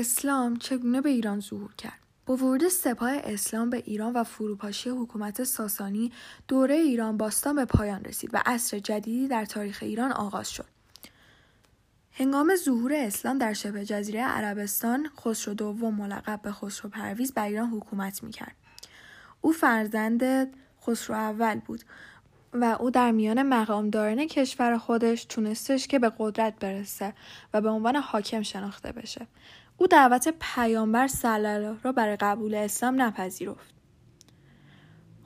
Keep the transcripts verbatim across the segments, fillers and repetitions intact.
اسلام چگونه به ایران ظهور کرد؟ با ورود سپاه اسلام به ایران و فروپاشی حکومت ساسانی، دوره ایران باستان به پایان رسید و عصر جدیدی در تاریخ ایران آغاز شد. هنگام ظهور اسلام در شبه جزیره عربستان، خسرو دوم ملقب به خسرو پرویز بر ایران حکومت می‌کرد. او فرزند خسرو اول بود و او در میان مقامداران کشور خودش تونستش که به قدرت برسه و به عنوان حاکم شناخته بشه. او دعوت پیامبر صلی الله را برای قبول اسلام نپذیرفت.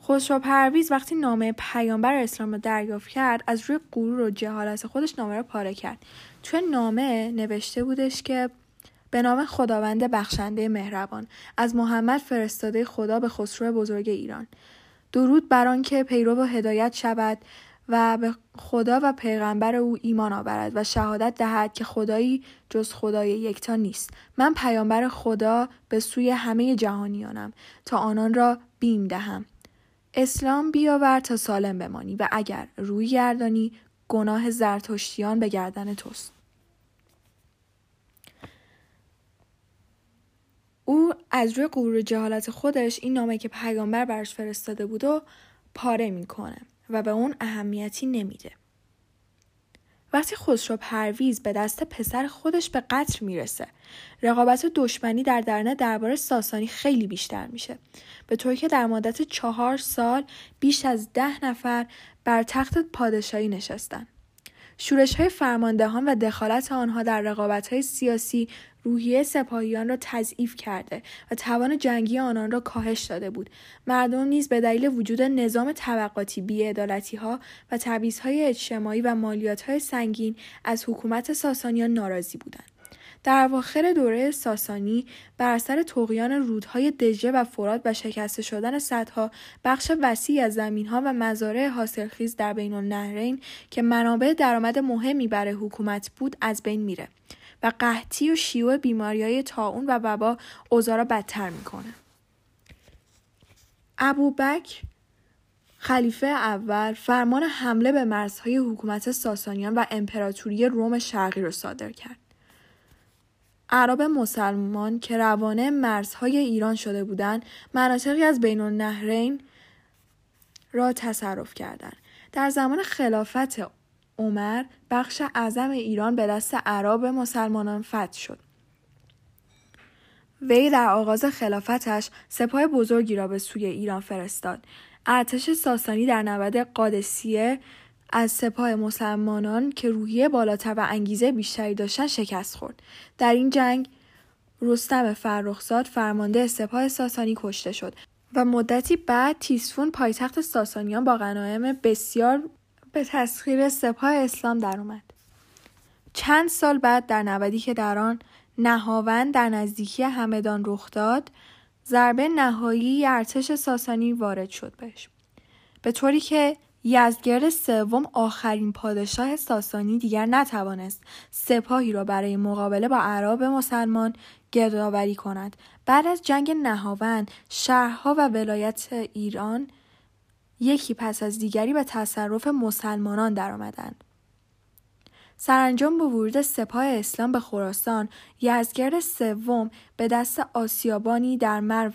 خسرو پرویز وقتی نامه پیامبر اسلام را دریافت کرد، از روی غرور و جهالت خودش نامه را پاره کرد. توی نامه نوشته بودش که به نام خداوند بخشنده مهربان، از محمد فرستاده خدا به خسرو بزرگ ایران، درود بر آن که پیرو و هدایت شود و به خدا و پیغمبر او ایمان آورد و شهادت دهد که خدایی جز خدای یکتا نیست. من پیامبر خدا به سوی همه جهانیانم تا آنان را بیم دهم. اسلام بیاور تا سالم بمانی و اگر روی گردانی گناه زرتشتیان به گردن توست. او از روی غرور و جهالت خودش این نامه که پیامبر برش فرستاده بود و پاره میکنه و به اون اهمیتی نمیده. وقتی خسرو پرویز به دست پسر خودش به قتل میرسه، رقابت دشمنی در درنه درباره ساسانی خیلی بیشتر میشه، به طوری که در مدت چهار سال بیش از ده نفر بر تخت پادشاهی نشستن. شورش‌های فرماندهان و دخالت آنها در رقابت‌های سیاسی روحیه سپاهیان را تضعیف کرده و توان جنگی آنان را کاهش داده بود. مردم نیز به دلیل وجود نظام طبقاتی، بی‌عدالتی‌ها و تبعیض‌های اجتماعی و مالیات‌های سنگین از حکومت ساسانیان ناراضی بودند. در اواخر دوره ساسانی، بر اثر طغیان رودهای دجله و فرات و شکسته شدن سدها، بخش وسیعی از زمینها و مزارع حاصلخیز در بین النهرین که منابع درآمد مهمی برای حکومت بود از بین میره و قحطی و شیوع بیماری‌های طاعون و وبا اوضاع را بدتر میکنه. ابو بکر خلیفه اول فرمان حمله به مرزهای حکومت ساسانیان و امپراتوری روم شرقی را صادر کرد. عرب مسلمان که روانه مرزهای ایران شده بودند، مناطقی از بین النهرین را تصرف کردند. در زمان خلافت عمر، بخش اعظم ایران به دست عرب مسلمانان فتح شد. وی در آغاز خلافتش سپاه بزرگی را به سوی ایران فرستاد. ارتش ساسانی در نبرد قادسیه از سپاه مسلمانان که روحیه بالاتر و انگیزه بیشتری داشتن شکست خورد. در این جنگ رستم فرخزاد فرمانده سپاه ساسانی کشته شد و مدتی بعد تیسفون پایتخت ساسانیان با غنایم بسیار به تسخیر سپاه اسلام در اومد. چند سال بعد در نبردی که در آن نهاوند در نزدیکی همدان رخ داد، ضربه نهایی ارتش ساسانی وارد شد بهش، به طوری که یزدگرد سوم آخرین پادشاه ساسانی دیگر نتوانست سپاهی را برای مقابله با اعراب مسلمان گردآوری کند. بعد از جنگ نهاوند، شهرها و ولایت ایران یکی پس از دیگری به تصرف مسلمانان درآمدند. سرانجام با ورود سپاه اسلام به خراسان، یزدگرد سوم به دست آسیابانی در مرو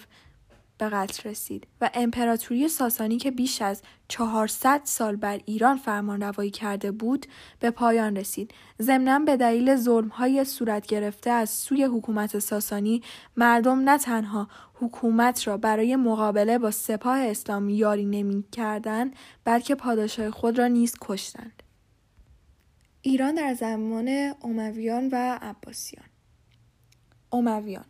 به قتل رسید و امپراتوری ساسانی که بیش از چهارصد سال بر ایران فرمانروایی کرده بود به پایان رسید. ضمناً به دلیل ظلم‌های صورت گرفته از سوی حکومت ساسانی، مردم نه تنها حکومت را برای مقابله با سپاه اسلامی یاری نمی‌کردند، بلکه پادشاه خود را نیز کشتند. ایران در زمان امویان و عباسیان. امویان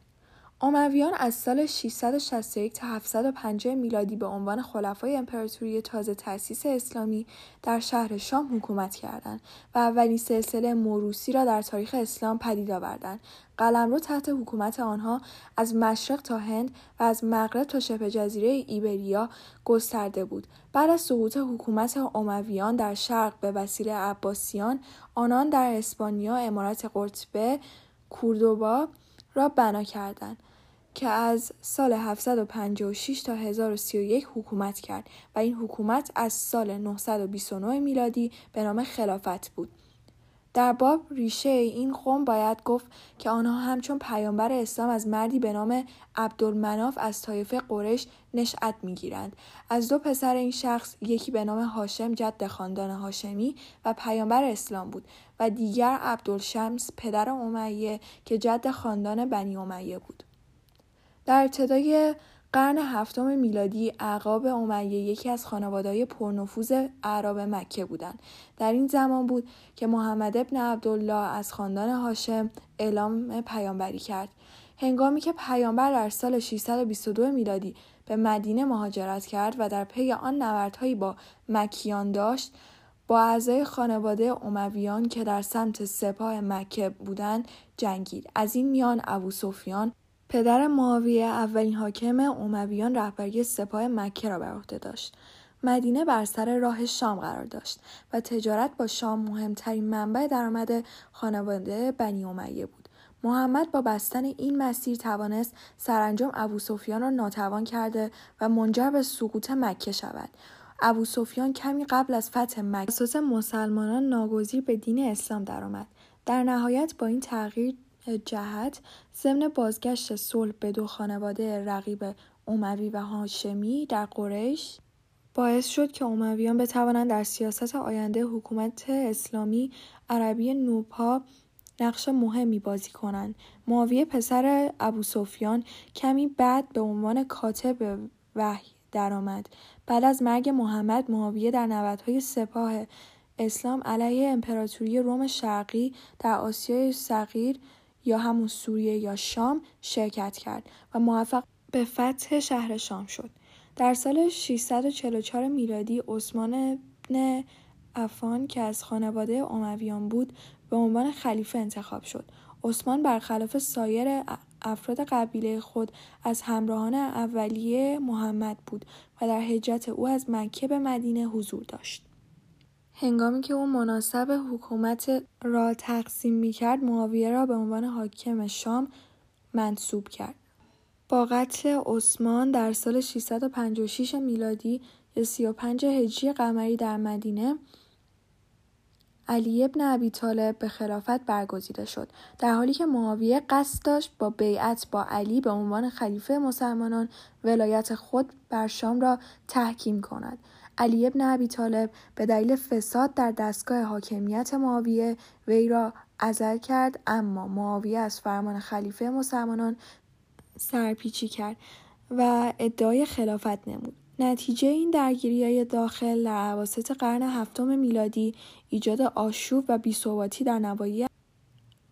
امویان از سال ششصد و شصت و یک تا هفتصد و پنجاه میلادی به عنوان خلفای امپراتوری تازه تأسیس اسلامی در شهر شام حکومت کردند و اولین سلسله موروثی را در تاریخ اسلام پدید آوردند. قلمرو تحت حکومت آنها از مشرق تا هند و از مغرب تا شبه جزیره ایبریا گسترده بود. بعد از سقوط حکومت امویان در شرق به وسیله عباسیان، آنان در اسپانیا امارت قرطبه کوردوبا را بنا کردند که از سال هفتصد و پنجاه و شش تا هزار و سی و یک حکومت کرد و این حکومت از سال نهصد و بیست و نه میلادی به نام خلافت بود. در باب ریشه این قوم باید گفت که آنها همچون پیامبر اسلام از مردی به نام عبدالمناف از طایفه قریش نشأت می‌گیرند. از دو پسر این شخص یکی به نام هاشم جد خاندان هاشمی و پیامبر اسلام بود و دیگر عبدالشمس پدر امیه که جد خاندان بنی امیه بود. در ابتدای قرن هفتم میلادی اعقاب امیه یکی از خانواده‌های پرنفوذ اعراب مکه بودند. در این زمان بود که محمد ابن عبدالله از خاندان هاشم اعلام پیامبری کرد. هنگامی که پیامبر در سال ششصد و بیست و دو میلادی به مدینه مهاجرت کرد و در پی آن نبردهایی با مکیان داشت، با اعضای خانواده امویان که در سمت سپاه مکه بودند جنگید. از این میان ابو سفیان پدر معاویه اولین حاکم امویان رهبری سپاه مکه را بر عهده داشت. مدینه بر سر راه شام قرار داشت و تجارت با شام مهمترین منبع درآمد خانواده بنی امیه بود. محمد با بستن این مسیر توانست سرانجام ابو سفیان را ناتوان کرده و منجر به سقوط مکه شود. ابو سفیان کمی قبل از فتح مکه اساس مسلمانان ناگزیر به دین اسلام درآمد. در نهایت با این تغییر جهت ضمن بازگشت صلح به دو خانواده رقیب اموی و هاشمی در قریش باعث شد که امویان بتوانند در سیاست آینده حکومت اسلامی عربی نوپا نقش مهمی بازی کنند. معاویه پسر ابو سفیان کمی بعد به عنوان کاتب وحی درآمد. بعد از مرگ محمد معاویه در نبردهای سپاه اسلام علیه امپراتوری روم شرقی در آسیای صغیر یا همون سوریه یا شام شرکت کرد و موفق به فتح شهر شام شد. در سال ششصد و چهل و چهار میلادی عثمان بن افان که از خانواده امویان بود به عنوان خلیفه انتخاب شد. عثمان برخلاف سایر افراد قبیله خود از همراهان اولیه محمد بود و در هجرت او از مکه به مدینه حضور داشت. هنگامی که او مناسب حکومت را تقسیم می‌کرد، معاویه را به عنوان حاکم شام منصوب کرد. با قتل عثمان در سال ششصد و پنجاه و شش میلادی یا سی و پنج هجری قمری در مدینه، علی بن ابی طالب به خلافت برگزیده شد، در حالی که معاویه قصد داشت با بیعت با علی به عنوان خلیفه مسلمانان ولایت خود بر شام را تحکیم کند. علی بن ابی طالب به دلیل فساد در دستگاه حاکمیت معاویه وی را عزل کرد، اما معاویه از فرمان خلیفه مسلمانان سرپیچی کرد و ادعای خلافت نمود. نتیجه این درگیری‌های داخل در اواسط قرن هفتم میلادی ایجاد آشوب و بی‌ثباتی در نواحی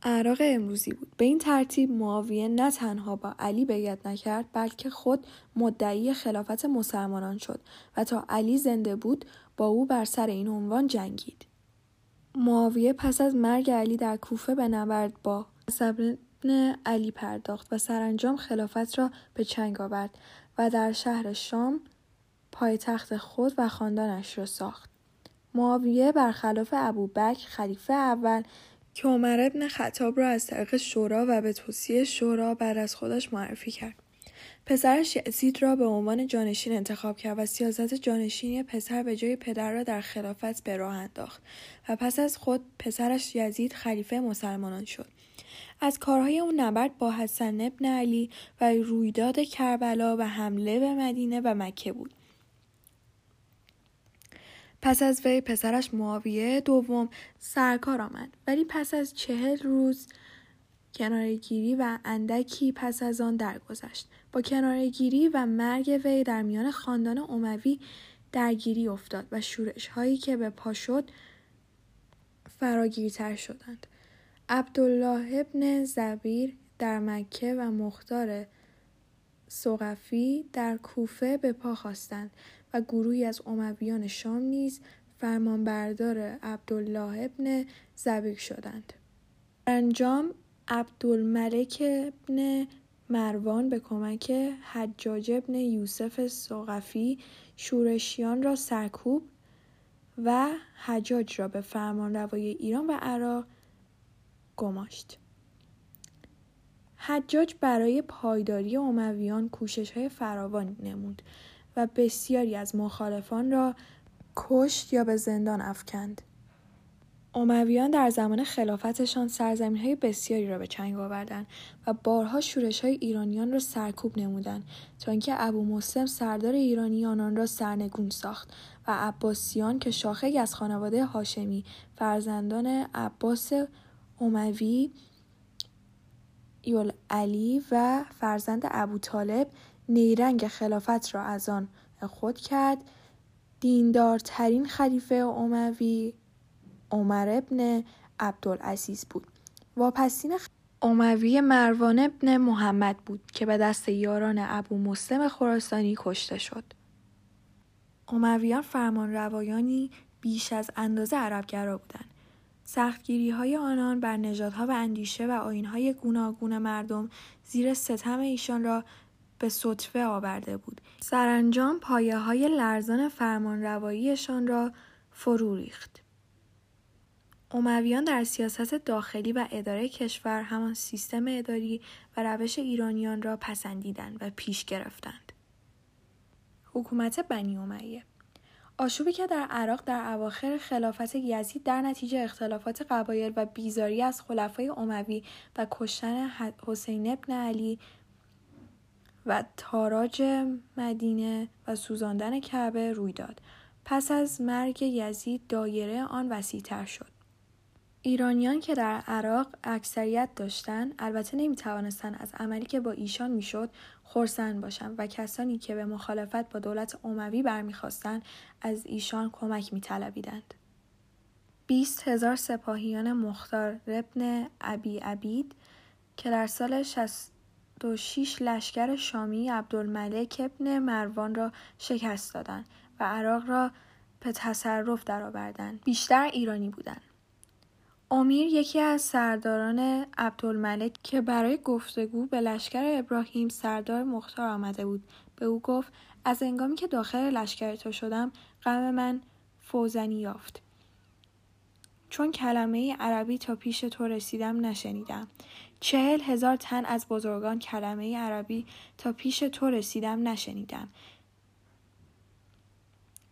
عراق امروزی بود. به این ترتیب معاویه نه تنها با علی بیعت نکرد، بلکه خود مدعی خلافت مسلمانان شد و تا علی زنده بود با او بر سر این عنوان جنگید. معاویه پس از مرگ علی در کوفه به نبرد با حسن ابن علی پرداخت و سرانجام خلافت را به چنگ آورد و در شهر شام پایتخت خود و خاندانش را ساخت. معاویه برخلاف ابو بکر خلیفه اول که عمر ابن خطاب را از طریق شورا و به توصیه شورا بعد از خودش معرفی کرد. پسرش یزید را به عنوان جانشین انتخاب کرد و سیاست جانشینی پسر به جای پدر را در خلافت به راه انداخت و پس از خود پسرش یزید خلیفه مسلمانان شد. از کارهای او نبرد با حسن ابن علی و رویداد کربلا و حمله به مدینه و مکه بود. پس از وی پسرش معاویه دوم سرکار آمد، ولی پس از چهل روز کناره‌گیری و اندکی پس از آن درگذشت. با کناره‌گیری و مرگ وی در میان خاندان اموی درگیری افتاد و شورش‌هایی که به پا شد فراگیرتر شدند. عبدالله ابن زبیر در مکه و مختار ثقفی در کوفه به پا خواستند و گروهی از امویان شام نیز فرمانبردار عبدالله ابن زبیر شدند. انجام عبدالملک ابن مروان به کمک حجاج ابن یوسف ثقفی شورشیان را سرکوب و حجاج را به فرمانروایی ایران و عراق گماشت. حجاج برای پایداری امویان کوشش‌های فراوان نمود و بسیاری از مخالفان را کشت یا به زندان افکند. امویان در زمان خلافتشان سرزمین‌های بسیاری را به چنگ آوردند و بارها شورش‌های ایرانیان را سرکوب نمودند تا اینکه ابو مسلم سردار ایرانیانان را سرنگون ساخت و عباسیان که شاخه‌ای از خانواده هاشمی فرزندان عباس اموی یوالعلی و فرزند ابو طالب نیرنگ خلافت را از آن خود کرد. دیندارترین خلیفه اموی عمر ابن عبدالعزیز بود. واپسین اموی مروان ابن محمد بود که به دست یاران ابو مسلم خراسانی کشته شد. امویان فرمان روایانی بیش از اندازه عربگرا بودند. سختگیری‌های آنان بر نژادها و اندیشه و آیین‌های گوناگون مردم زیر ستم ایشان را به سطفه آورده بود. سرانجام پایه‌های لرزان فرمان رواییشان را فرو ریخت. امویان در سیاست داخلی و اداره کشور همان سیستم اداری و روش ایرانیان را پسندیدند و پیش گرفتند. حکومت بنی امیه. آشوبی که در عراق در اواخر خلافت یزید در نتیجه اختلافات قبایل و بیزاری از خلفای اموی و کشتن حسین ابن علی و تاراج مدینه و سوزاندن کعبه روی داد. پس از مرگ یزید دایره آن وسیع‌تر شد. ایرانیان که در عراق اکثریت داشتند البته نمی‌توانستند از عملی که با ایشان میشد خرسند باشند و کسانی که به مخالفت با دولت اموی برمیخواستند از ایشان کمک می‌طلبیدند. بیست هزار سپاهیان مختار ابن ابی عبید که در سال شصت و شش لشکر شامی عبدالملک ابن مروان را شکست دادند و عراق را به تصرف درآوردند. بیشتر ایرانی بودند. امیر یکی از سرداران عبدالملک که برای گفتگو به لشکر ابراهیم سردار مختار آمده بود به او گفت: از هنگامی که داخل لشکر تو شدم غم من فوزنی یافت، چون کلمه عربی تا پیش تو رسیدم نشنیدم. چهل هزار تن از بزرگان کلمه عربی تا پیش تو رسیدم نشنیدم.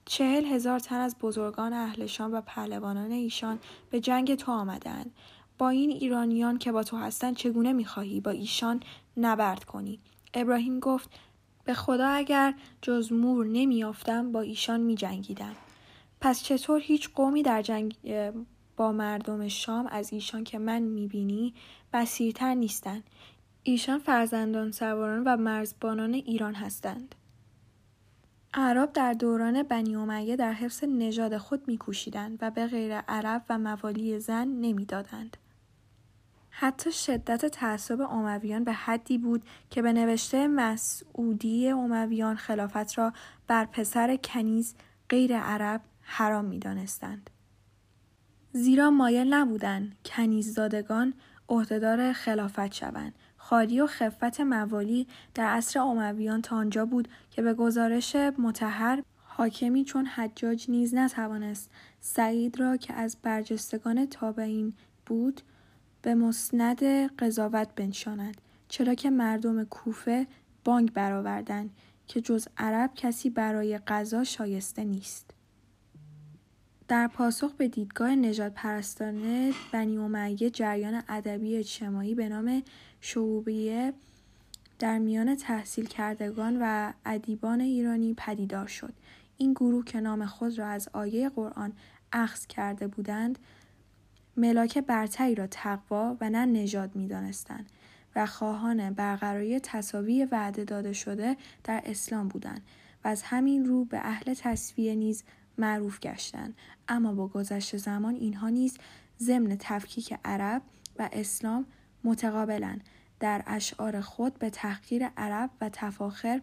چهل هزار تن از بزرگان اهل شام و پهلوانان ایشان به جنگ تو آمدند. با این ایرانیان که با تو هستند چگونه می‌خواهی با ایشان نبرد کنی؟ ابراهیم گفت: به خدا اگر جز مور نمی‌یافتم با ایشان می‌جنگیدم. پس چطور هیچ قومی در جنگ با مردم شام از ایشان که من می‌بینی بصیرتر نیستند؟ ایشان فرزندان سواران و مرزبانان ایران هستند. عرب در دوران بنی امیه در حفظ نژاد خود می‌کوشیدند و به غیر عرب و موالی زن نمی‌دادند. حتی شدت تعصب امویان به حدی بود که به نوشته مسعودی امویان خلافت را بر پسر کنیز غیر عرب حرام می‌دانستند. زیرا مایل نبودند کنیززادگان عهدهدار خلافت شوند. خاری و خفت موالی در عصر امویان تا آنجا بود که به گزارش مطهر حاکمی چون حجاج نیز نتوانست سعید را که از برجستگان تابعین بود به مسند قضاوت بنشاند، چرا که مردم کوفه بانگ برآوردند که جز عرب کسی برای قضا شایسته نیست. در پاسخ به دیدگاه نژادپرستانه بنی امیه جریان ادبی اجتماعی به نام شعوبیه در میان تحصیل کردگان و ادیبان ایرانی پدیدار شد. این گروه که نام خود را از آیه قرآن اخذ کرده بودند ملاک برتری را تقوا و نه نژاد می‌دانستند و خواهان برقراری تساوی وعده داده شده در اسلام بودند و از همین رو به اهل تسویه نیز معروف گشتند. اما با گذشت زمان اینها نیز ضمن تفکیک عرب و اسلام متقابلاً در اشعار خود به تحقیر عرب و تفاخر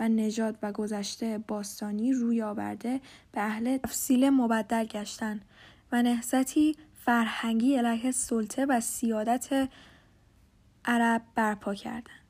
و نژاد و گذشته باستانی روی آورده به اهل تفصیل مبدل گشتند و نهضتی فرهنگی علیه سلطه و سیادت عرب برپا کردند.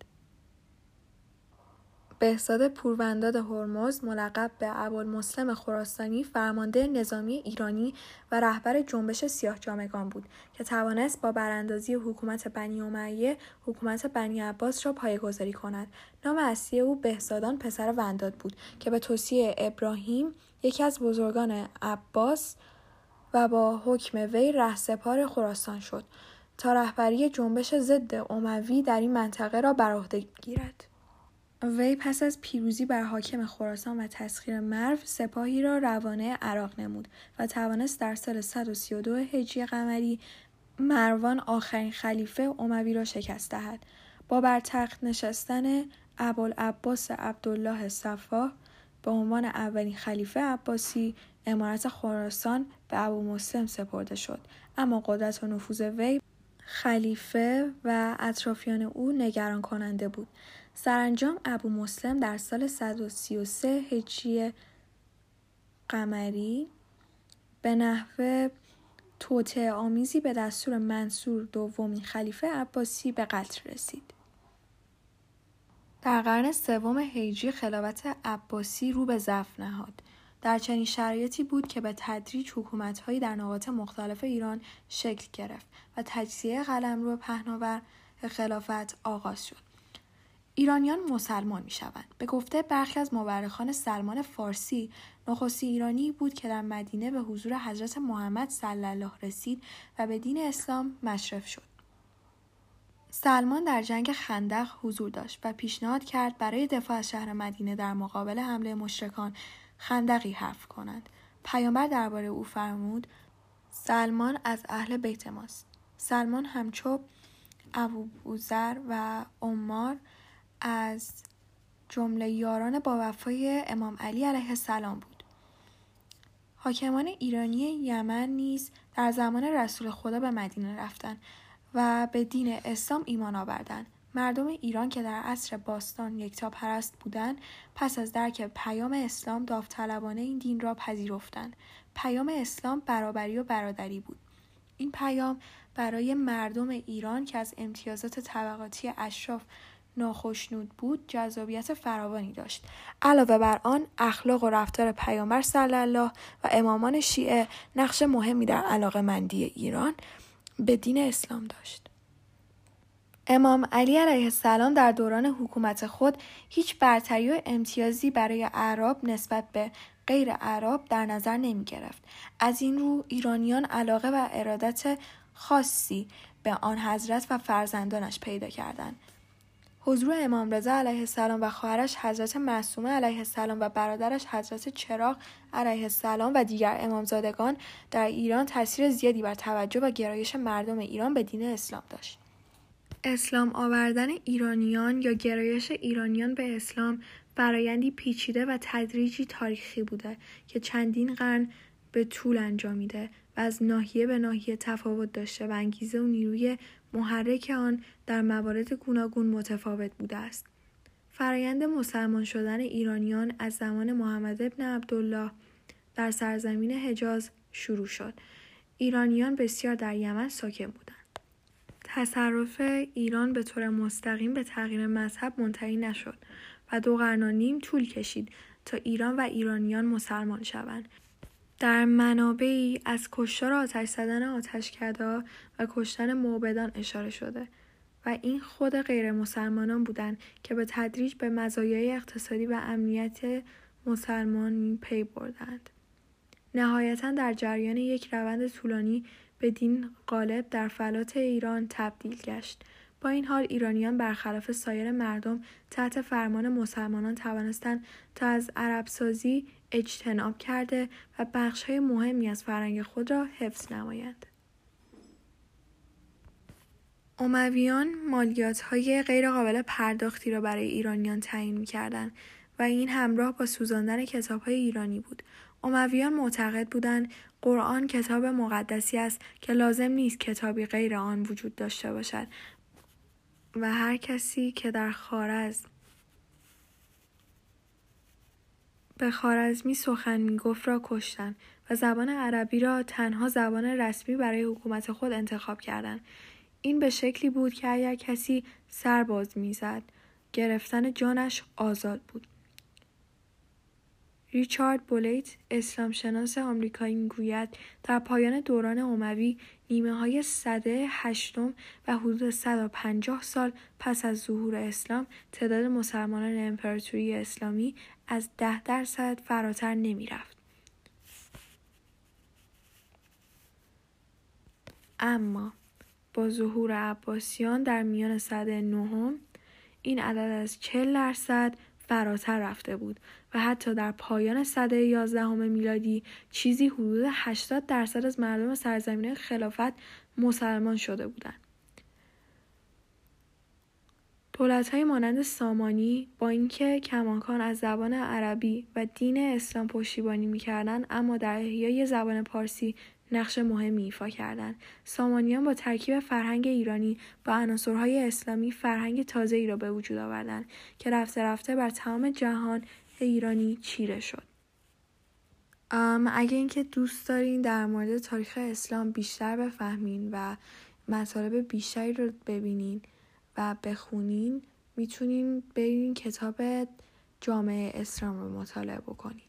بهزاد پورونداد هرمز ملقب به ابو مسلم خراسانی فرمانده نظامی ایرانی و رهبر جنبش سیاه‌جامگان بود که توانست با براندازی حکومت بنی امیه حکومت بنی عباس را پایه‌گذاری کند. نام اصلی او بهزادان پسر ونداد بود که به توصیه ابراهیم یکی از بزرگان عباس و با حکم وی رهسپار خراسان شد تا رهبری جنبش ضد اموی در این منطقه را بر عهده گیرد. وی پس از پیروزی بر حاکم خراسان و تسخیر مرو سپاهی را روانه عراق نمود و توانست در سال صد و سی و دو هجری قمری مروان آخرین خلیفه اموی را شکست دهد. با بر تخت نشستن ابوالعباس عبدالله صفا به عنوان اولین خلیفه عباسی، امارت خراسان به ابو مسلم سپرده شد، اما قدرت و نفوذ وی، خلیفه و اطرافیان او نگران کننده بود. سرانجام ابو مسلم در سال صد و سی و سه هجری قمری به نحو توطئه آمیزی به دستور منصور دومین خلیفه عباسی به قتل رسید. در قرن سوم هجری خلافت عباسی رو به ضعف نهاد. در چنین شرایطی بود که به تدریج حکومت‌هایی در نقاط مختلف ایران شکل گرفت و تجزیه قلمرو پهناور خلافت آغاز شد. ایرانیان مسلمان می‌شوند. به گفته برخی از مورخان، سلمان فارسی نخستین ایرانی بود که در مدینه به حضور حضرت محمد صلی الله رسید و به دین اسلام مشرف شد. سلمان در جنگ خندق حضور داشت و پیشنهاد کرد برای دفاع از شهر مدینه در مقابل حمله مشرکان خندقی حفر کنند. پیامبر درباره او فرمود: سلمان از اهل بیت ماست. سلمان همچو ابوذر و عمار از جمله یاران با وفای امام علی علیه السلام بود. حاکمان ایرانی یمن نیز در زمان رسول خدا به مدینه رفتند و به دین اسلام ایمان آوردند. مردم ایران که در عصر باستان یکتا پرست بودند، پس از درک پیام اسلام داوطلبانه این دین را پذیرفتند. پیام اسلام برابری و برادری بود. این پیام برای مردم ایران که از امتیازات طبقاتی اشراف ناخشنود بود، جذابیت فراوانی داشت. علاوه بر آن، اخلاق و رفتار پیامبر صلی الله و امامان شیعه نقش مهمی در علاقه‌مندی ایران به دین اسلام داشت. امام علی علیه السلام در دوران حکومت خود هیچ برتری و امتیازی برای اعراب نسبت به غیر اعراب در نظر نمی گرفت. از این رو ایرانیان علاقه و ارادت خاصی به آن حضرت و فرزندانش پیدا کردند. حضور امام رضا علیه السلام و خواهرش حضرت معصومه علیه السلام و برادرش حضرت چراغ علیه السلام و دیگر امامزادگان در ایران تاثیر زیادی بر توجه و گرایش مردم ایران به دین اسلام داشت. اسلام آوردن ایرانیان یا گرایش ایرانیان به اسلام فرآیندی پیچیده و تدریجی تاریخی بوده که چندین قرن به طول انجامیده و از ناحیه به ناحیه تفاوت داشته و انگیزه و نیروی محرک آن در موارد گوناگون متفاوت بوده است. فرآیند مسلمان شدن ایرانیان از زمان محمد ابن عبدالله در سرزمین حجاز شروع شد. ایرانیان بسیار در یمن ساکن بودند. تصرف ایران به طور مستقیم به تغییر مذهب منتهی نشد و دو قرن و نیم طول کشید تا ایران و ایرانیان مسلمان شوند. در منابعی از کشتار آتش زدن آتشکدها و کشتن موبدان اشاره شده و این خود غیر مسلمانان بودند که به تدریج به مزایای اقتصادی و امنیت مسلمانی پی بردند. نهایتاً در جریان یک روند طولانی به دین غالب در فلات ایران تبدیل گشت. با این حال ایرانیان برخلاف سایر مردم تحت فرمان مسلمانان توانستند تا از عربسازی اجتناب کرده و بخش‌های مهمی از فرهنگ خود را حفظ نمایند. امویان مالیات‌های غیرقابل پرداختی را برای ایرانیان تعیین می‌کردند و این همراه با سوزاندن کتاب‌های ایرانی بود. امویان معتقد بودند قرآن کتاب مقدسی است که لازم نیست کتابی غیر آن وجود داشته باشد و هر کسی که در خوارزم به خوارزمی سخن میگفت را کشتند و زبان عربی را تنها زبان رسمی برای حکومت خود انتخاب کردند. این به شکلی بود که اگر کسی سرباز میزد، گرفتن جانش آزاد بود. ریچارد بولیت، اسلامشناس آمریکایی، میگوید در پایان دوران اموی، نیمه های سده هشتم و حدود صد و پنجاه سال پس از ظهور اسلام، تعداد مسلمانان امپراتوری اسلامی از ده درصد فراتر نمی رفت. اما با ظهور عباسیان در میان سده نهم این عدد از چهل درصد فراتر رفته بود و حتی در پایان سده یازده میلادی چیزی حدود هشتاد درصد از مردم سرزمین خلافت مسلمان شده بودند. دولت‌های مانند سامانی با اینکه کماکان از زبان عربی و دین اسلام پشتیبانی می‌کردند، اما در احیای زبان پارسی نقش مهمی ایفا کردند. سامانیان با ترکیب فرهنگ ایرانی با عناصرهای اسلامی فرهنگ تازه‌ای را به وجود آوردند که رفته رفته بر تمام جهان ایرانی چیره شد. اگه اینکه دوست دارین در مورد تاریخ اسلام بیشتر بفهمین و مطالب بیشتری رو ببینین و بخونین، میتونین برین کتاب جامعه اسلام رو مطالعه بکنین.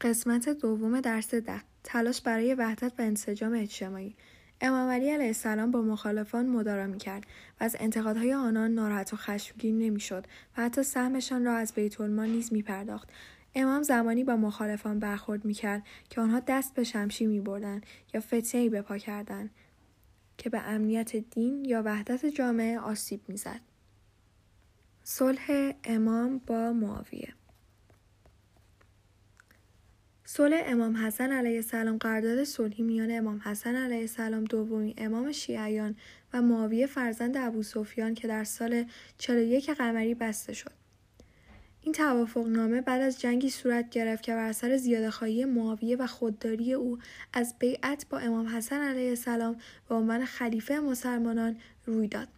قسمت دوم درس ده، تلاش برای وحدت و انسجام اجتماعی. امام علی علیه السلام با مخالفان مدارا می‌کرد و از انتقادهای آنان ناراحت و خشمگین نمی‌شد و حتی سهمشان را از بیت‌المال نیز می‌پرداخت. امام زمانی با مخالفان برخورد می‌کرد که آنها دست به شمشیر می‌بردند یا فتنه‌ای به پا کردند که به امنیت دین یا وحدت جامعه آسیب می‌زد. صلح امام با معاویه. صلح امام حسن علیه السلام قرارداد صلحی میان امام حسن علیه السلام دومین امام شیعیان و معاویه فرزند ابو سفیان که در سال چهل و یک قمری بسته شد. این توافقنامه بعد از جنگی صورت گرفت که بر اثر زیاده‌خواهی معاویه و خودداری او از بیعت با امام حسن علیه السلام به عنوان خلیفه مسلمانان روی داد.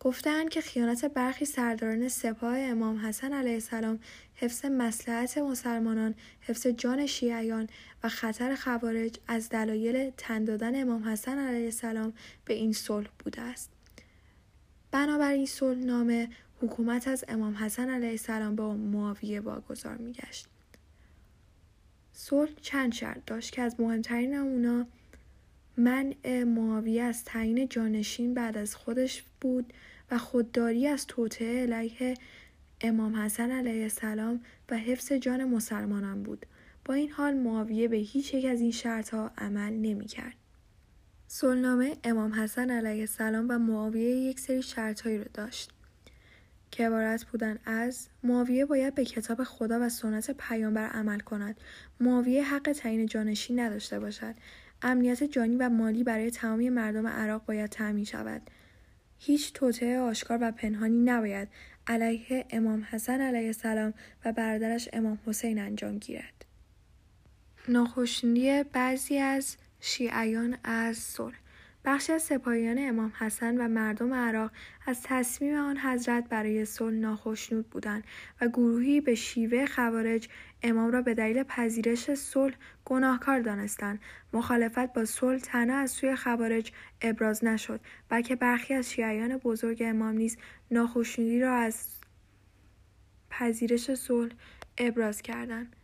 گفتند که خیانت برخی سرداران سپاه امام حسن علیه السلام، حفظ مصلحت مسلمانان، حفظ جان شیعیان و خطر خوارج از دلایل تن دادن امام حسن علیه السلام به این صلح بوده است. بنابراین صلح نامه حکومت از امام حسن علیه السلام با معاویه واگذار می‌گشت. صلح چند شرط داشت که از مهمترین آنها منع معاویه از تعیین جانشین بعد از خودش بود و خودداری از توطئه علیه امام حسن علیه السلام و حفظ جان مسلمانان بود. با این حال معاویه به هیچ یک از این شرط‌ها عمل نمی‌کرد. صلحنامه امام حسن علیه السلام و معاویه یک سری شرط‌هایی را داشت که عبارت بودند از: معاویه باید به کتاب خدا و سنت پیامبر عمل کند. معاویه حق تعیین جانشین نداشته باشد. امنیت جانی و مالی برای تمامی مردم عراق باید تامین شود. هیچ توطئه آشکار و پنهانی نباید علیه امام حسن علیه السلام و برادرش امام حسین انجام گیرد. ناخوشنودی بعضی از شیعیان از صلح. بخشی از سپاهیان امام حسن و مردم عراق از تصمیم آن حضرت برای صلح ناخوشنود بودند و گروهی به شیوه خوارج امام را به دلیل پذیرش صلح گناهکار دانستند. مخالفت با صلح تنها از سوی خوارج ابراز نشد، بلکه برخی از شیعیان بزرگ امام نیز ناخوشنودی را از پذیرش صلح ابراز کردند.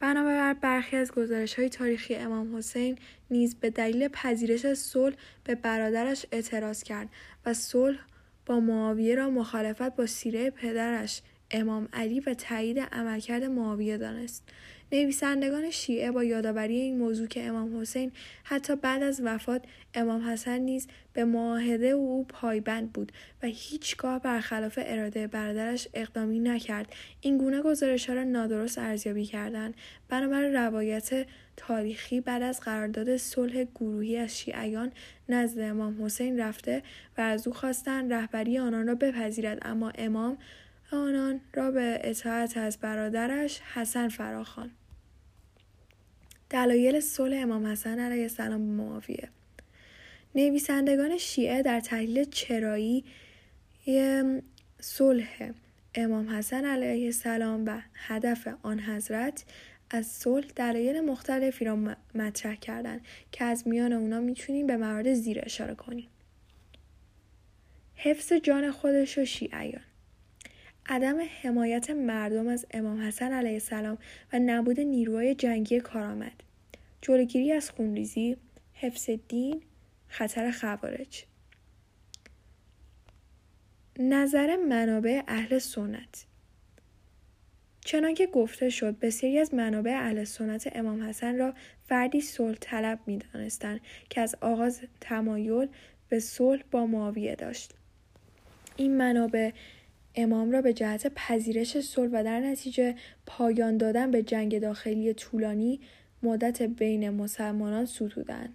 بنابر برخی از گزارش‌های تاریخی امام حسین نیز به دلیل پذیرش صلح به برادرش اعتراض کرد و صلح با معاویه را مخالفت با سیره پدرش امام علی و تایید عملکرد معاویه دانست. نویسندگان شیعه با یادآوری این موضوع که امام حسین حتی بعد از وفات امام حسن نیز به معاهده او پایبند بود و هیچگاه برخلاف اراده برادرش اقدامی نکرد، این گونه گزارش‌ها را نادرست ارزیابی کردند. بنابر روایت تاریخی بعد از قرارداد صلح گروهی از شیعیان نزد امام حسین رفته و از او خواستند رهبری آنان را بپذیرد، اما امام آنان را به اطاعت از برادرش حسن فراخواند. دلایل صلح امام حسن علیه السلام با معاویه. نویسندگان شیعه در تحلیل چرایی صلح امام حسن علیه السلام و هدف آن حضرت از صلح دلایل مختلفی را مطرح کردند که از میان اونا میتونیم به موارد زیر اشاره کنیم: حفظ جان خودش و شیعیان، عدم حمایت مردم از امام حسن علیه السلام و نبود نیروهای جنگی کارآمد، جلوگیری از خونریزی، حفظ دین، خطر خوارج. نظر منابع اهل سنت. چنانکه گفته شد بسیاری از منابع اهل سنت امام حسن را فردی صلح طلب می دانستند که از آغاز تمایل به صلح با معاویه داشت. این منابع امام را به جهت پذیرش صلح و در نتیجه پایان دادن به جنگ داخلی طولانی مدت بین مسلمانان ستودند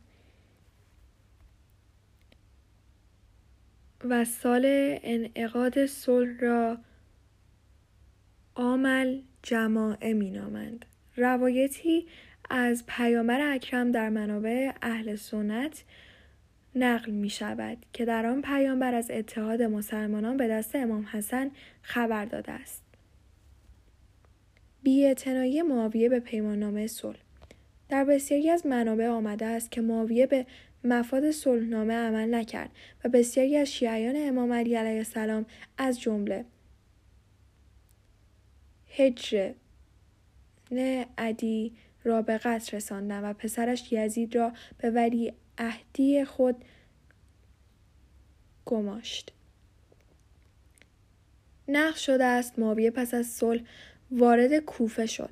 و سال انعقاد صلح را عامل جماعه می نامند. روایتی از پیامبر اکرم در منابع اهل سنت نقل می شود که در آن پیامبر از اتحاد مسلمانان به دست امام حسن خبر داده است. بی‌اعتنایی معاویه به پیماننامه صلح. در بسیاری از منابع آمده است که معاویه به مفاد صلحنامه عمل نکرد و بسیاری از شیعیان امام علی علیه السلام از جمله هجر نه عدی را به قتل رساندند و پسرش یزید را به ولی عهدی خود گماشت. نقل شده است معاویه پس از صلح وارد کوفه شد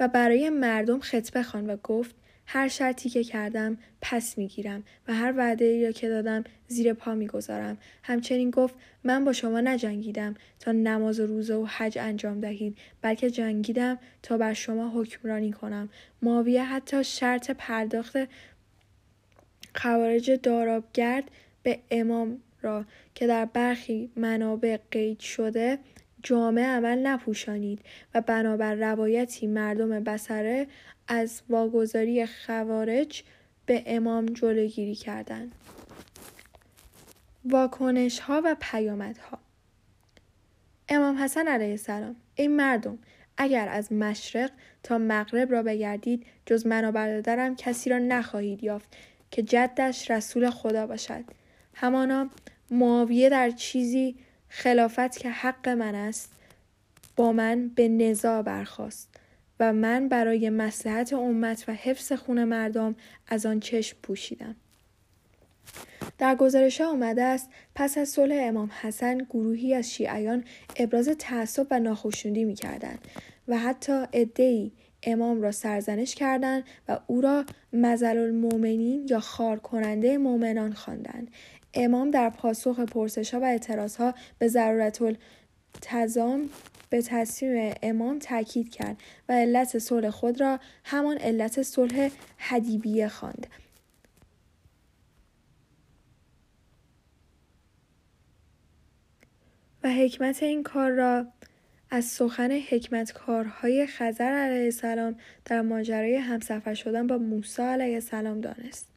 و برای مردم خطبه خواند و گفت هر شرطی که کردم پس میگیرم و هر وعده‌ای را که دادم زیر پا میگذارم. همچنین گفت من با شما نجنگیدم تا نماز و روزه و حج انجام دهید، بلکه جنگیدم تا بر شما حکمرانی کنم. معاویه حتی شرط پرداخت خوارج دارابگرد به امام را که در برخی منابع قید شده جامع عمل نپوشانید و بنابر روایتی مردم بصره از واگذاری خوارج به امام جلوگیری کردند. واکنش ها و پیامد ها. امام حسن علیه السلام: ای مردم، اگر از مشرق تا مغرب را بگردید جز من و برادرم کسی را نخواهید یافت که جدش رسول خدا باشد. همانا معاویه در چیزی خلافت که حق من است با من به نزاع برخاست و من برای مصلحت امت و حفظ خون مردم از آن چشم پوشیدم. در گزارش‌ها آمده است پس از صلح امام حسن گروهی از شیعیان ابراز تعصب و ناخشنودی می‌کردند و حتی عده‌ای امام را سرزنش کردند و او را مذل المؤمنین یا خار کننده مؤمنان خواندند. امام در پاسخ پرسش‌ها و اعتراض‌ها به ضرورت التزام به تصمیم امام تاکید کرد و علت صلح خود را همان علت صلح حدیبیه خواند. و حکمت این کار را از سخن حکمتکارهای خضر علیه السلام در ماجرای همسفر شدن با موسی علیه السلام دانست.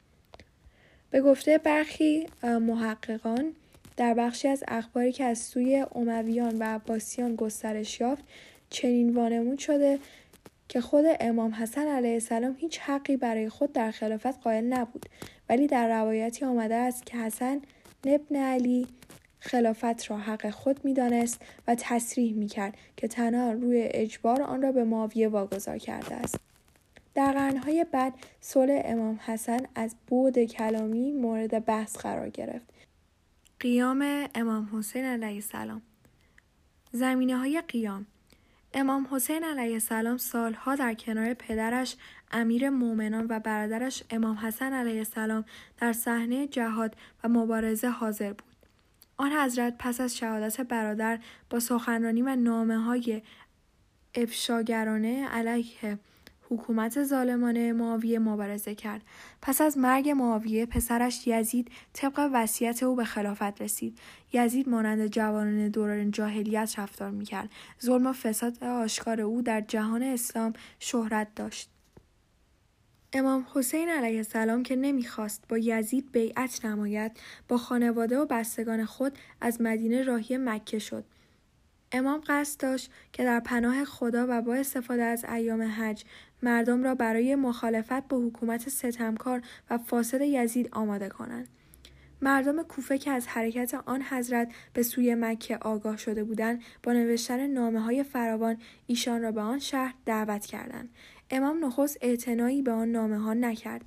به گفته برخی محققان در بخشی از اخباری که از سوی امویان و عباسیان گسترش یافت چنین وانمود شده که خود امام حسن علیه السلام هیچ حقی برای خود در خلافت قائل نبود، ولی در روایتی آمده است که حسن ابن علی خلافت را حق خود می‌دانست و تصریح می‌کرد که تنها روی اجبار آن را به معاویه واگذار کرده است. در قرن‌های بعد صلح امام حسن از بعد کلامی مورد بحث قرار گرفت. قیام امام حسین علیه السلام. زمینه‌های قیام. امام حسین علیه السلام سالها در کنار پدرش امیر مومنان و برادرش امام حسن علیه السلام در صحنه جهاد و مبارزه حاضر بود. آن حضرت پس از شهادت برادر با سخنرانی و نامه‌های افشاگرانه علیه حکومت ظالمانه معاویه مبارزه کرد. پس از مرگ معاویه پسرش یزید طبق وصیت او به خلافت رسید. یزید مانند جوانان دوران جاهلیت رفتار می‌کرد. ظلم و فساد آشکار او در جهان اسلام شهرت داشت. امام حسین علیه السلام که نمی‌خواست با یزید بیعت نماید، با خانواده و بستگان خود از مدینه راهی مکه شد. امام قصد داشت که در پناه خدا و با استفاده از ایام حج مردم را برای مخالفت با حکومت ستمکار و فاسد یزید آماده کنند. مردم کوفه که از حرکت آن حضرت به سوی مکه آگاه شده بودند، با نوشتن نامه‌های فراوان ایشان را به آن شهر دعوت کردند. امام نخست اعتنایی به آن نامه‌ها نکرد،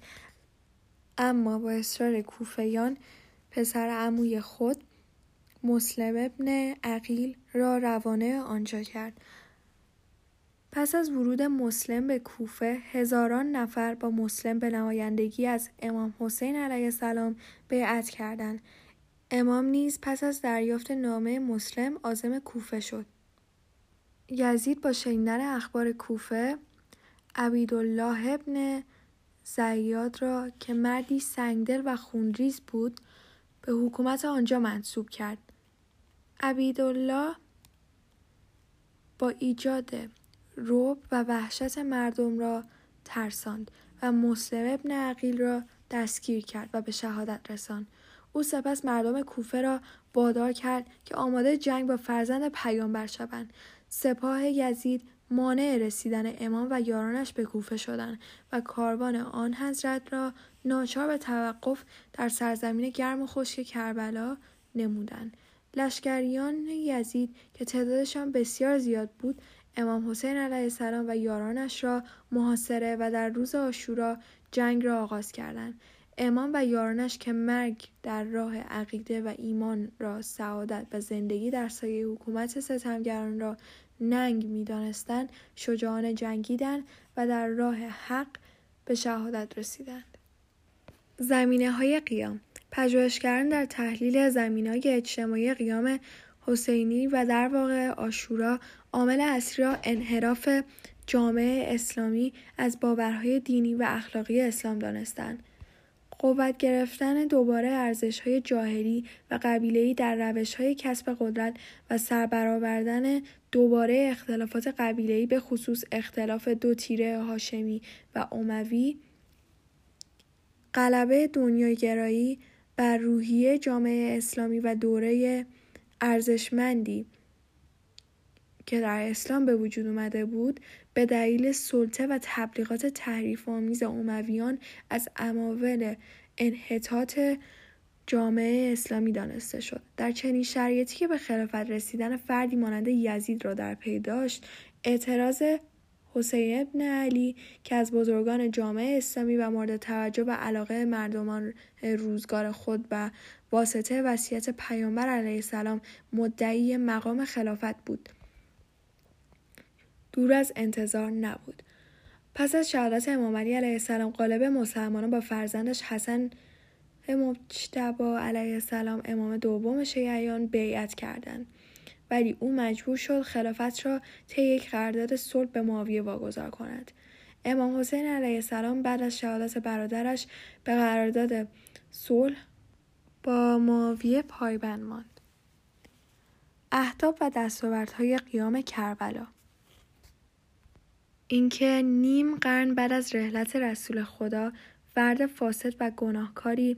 اما با اصرار کوفیان پسر عموی خود مسلم ابن عقیل را روانه آنجا کرد. پس از ورود مسلم به کوفه، هزاران نفر با مسلم به نمایندگی از امام حسین علیه السلام بیعت کردند. امام نیز پس از دریافت نامه مسلم عازم کوفه شد. یزید با شنیدن اخبار کوفه، عبدالله ابن زیاد را که مردی سنگدل و خونریز بود، به حکومت آنجا منصوب کرد. عبیدالله با ایجاد رعب و وحشت مردم را ترساند و مسلم ابن عقیل را دستگیر کرد و به شهادت رساند. او سپس مردم کوفه را وادار کرد که آماده جنگ با فرزند پیامبر شوند. سپاه یزید مانع رسیدن امام و یارانش به کوفه شدند و کاروان آن حضرت را ناچار به توقف در سرزمین گرم و خشک کربلا نمودند. لشکریان یزید که تعدادشان بسیار زیاد بود، امام حسین علیه السلام و یارانش را محاصره و در روز عاشورا جنگ را آغاز کردند. امام و یارانش که مرگ در راه عقیده و ایمان را سعادت و زندگی در سایه حکومت ستمگران را ننگ می دانستند، شجاعانه جنگیدند و در راه حق به شهادت رسیدند. زمینه های قیام. پژوهشگران در تحلیل زمینه های اجتماعی قیام حسینی و در واقع عاشورا، عامل اصلی را انحراف جامعه اسلامی از باورهای دینی و اخلاقی اسلام دانستند. قوت گرفتن دوباره ارزش‌های جاهلی و قبیله‌ای در روش‌های کسب قدرت و سربرآوردن دوباره اختلافات قبیله‌ای، به خصوص اختلاف دو تیره هاشمی و اموی، غلبه دنیاگرایی بر روحیه جامعه اسلامی و دوره ارزشمندی که در اسلام به وجود آمده بود، به دلیل سلطه و تبلیغات تحریف‌آمیز امویان، از عوامل انحطاط جامعه اسلامی دانسته شد. در چنین شرایطی که به خلافت رسیدن فردی مانند یزید را در پی داشت، اعتراض حسین ابن علی که از بزرگان جامعه اسلامی و مورد توجه و علاقه مردمان روزگار خود و واسطه وصیت پیامبر علیه السلام مدعی مقام خلافت بود، دور از انتظار نبود. پس از شهادت امام علی علیه السلام، غالب مسلمانان با فرزندش حسن مجتبی علیه السلام، امام دوم شیعیان، بیعت کردند، ولی او مجبور شد خلافت را طی یک قرارداد صلح به معاویه واگذار کند. امام حسین علیه السلام بعد از شهادت برادرش به قرارداد صلح با معاویه پایبند ماند. اهداف و دستاوردهای قیام کربلا. اینکه نیم قرن بعد از رحلت رسول خدا، فرد فاسد و گناهکاری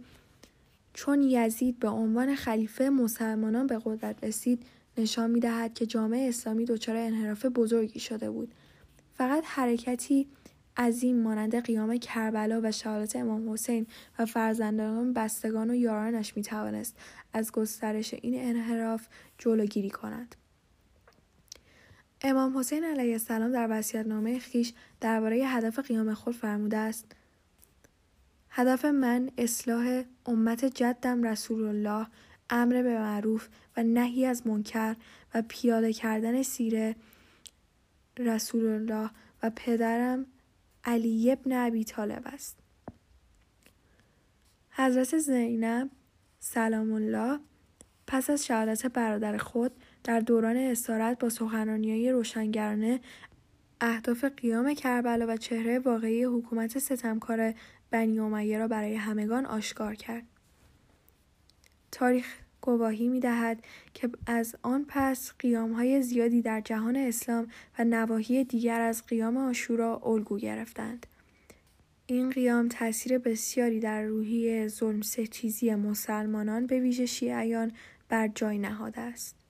چون یزید به عنوان خلیفه مسلمانان به قدرت رسید، نشان می‌دهد که جامعه اسلامی دچار انحراف بزرگی شده بود. فقط حرکتی عظیم مانند قیام کربلا و شهادت امام حسین و فرزندان بستگان و یارانش می‌توانست از گسترش این انحراف جلوگیری کند. امام حسین علیه السلام در وصیت‌نامه خویش درباره هدف قیام خود فرموده است: هدف من اصلاح امت جدم رسول الله، امر به معروف و نهی از منکر و پیاده کردن سیره رسول الله و پدرم علی بن ابی طالب است. حضرت زینب سلام الله پس از شهادت برادر خود، در دوران اسارت با سخنرانی‌های روشنگرانه اهداف قیام کربلا و چهره واقعی حکومت ستمکار بنی امیه را برای همگان آشکار کرد. تاریخ گواهی می‌دهد که از آن پس قیام‌های زیادی در جهان اسلام و نواحی دیگر از قیام عاشورا الگو گرفتند. این قیام تأثیر بسیاری در روحیه ظلم ستیزی مسلمانان، به ویژه شیعیان، بر جای نهاده است.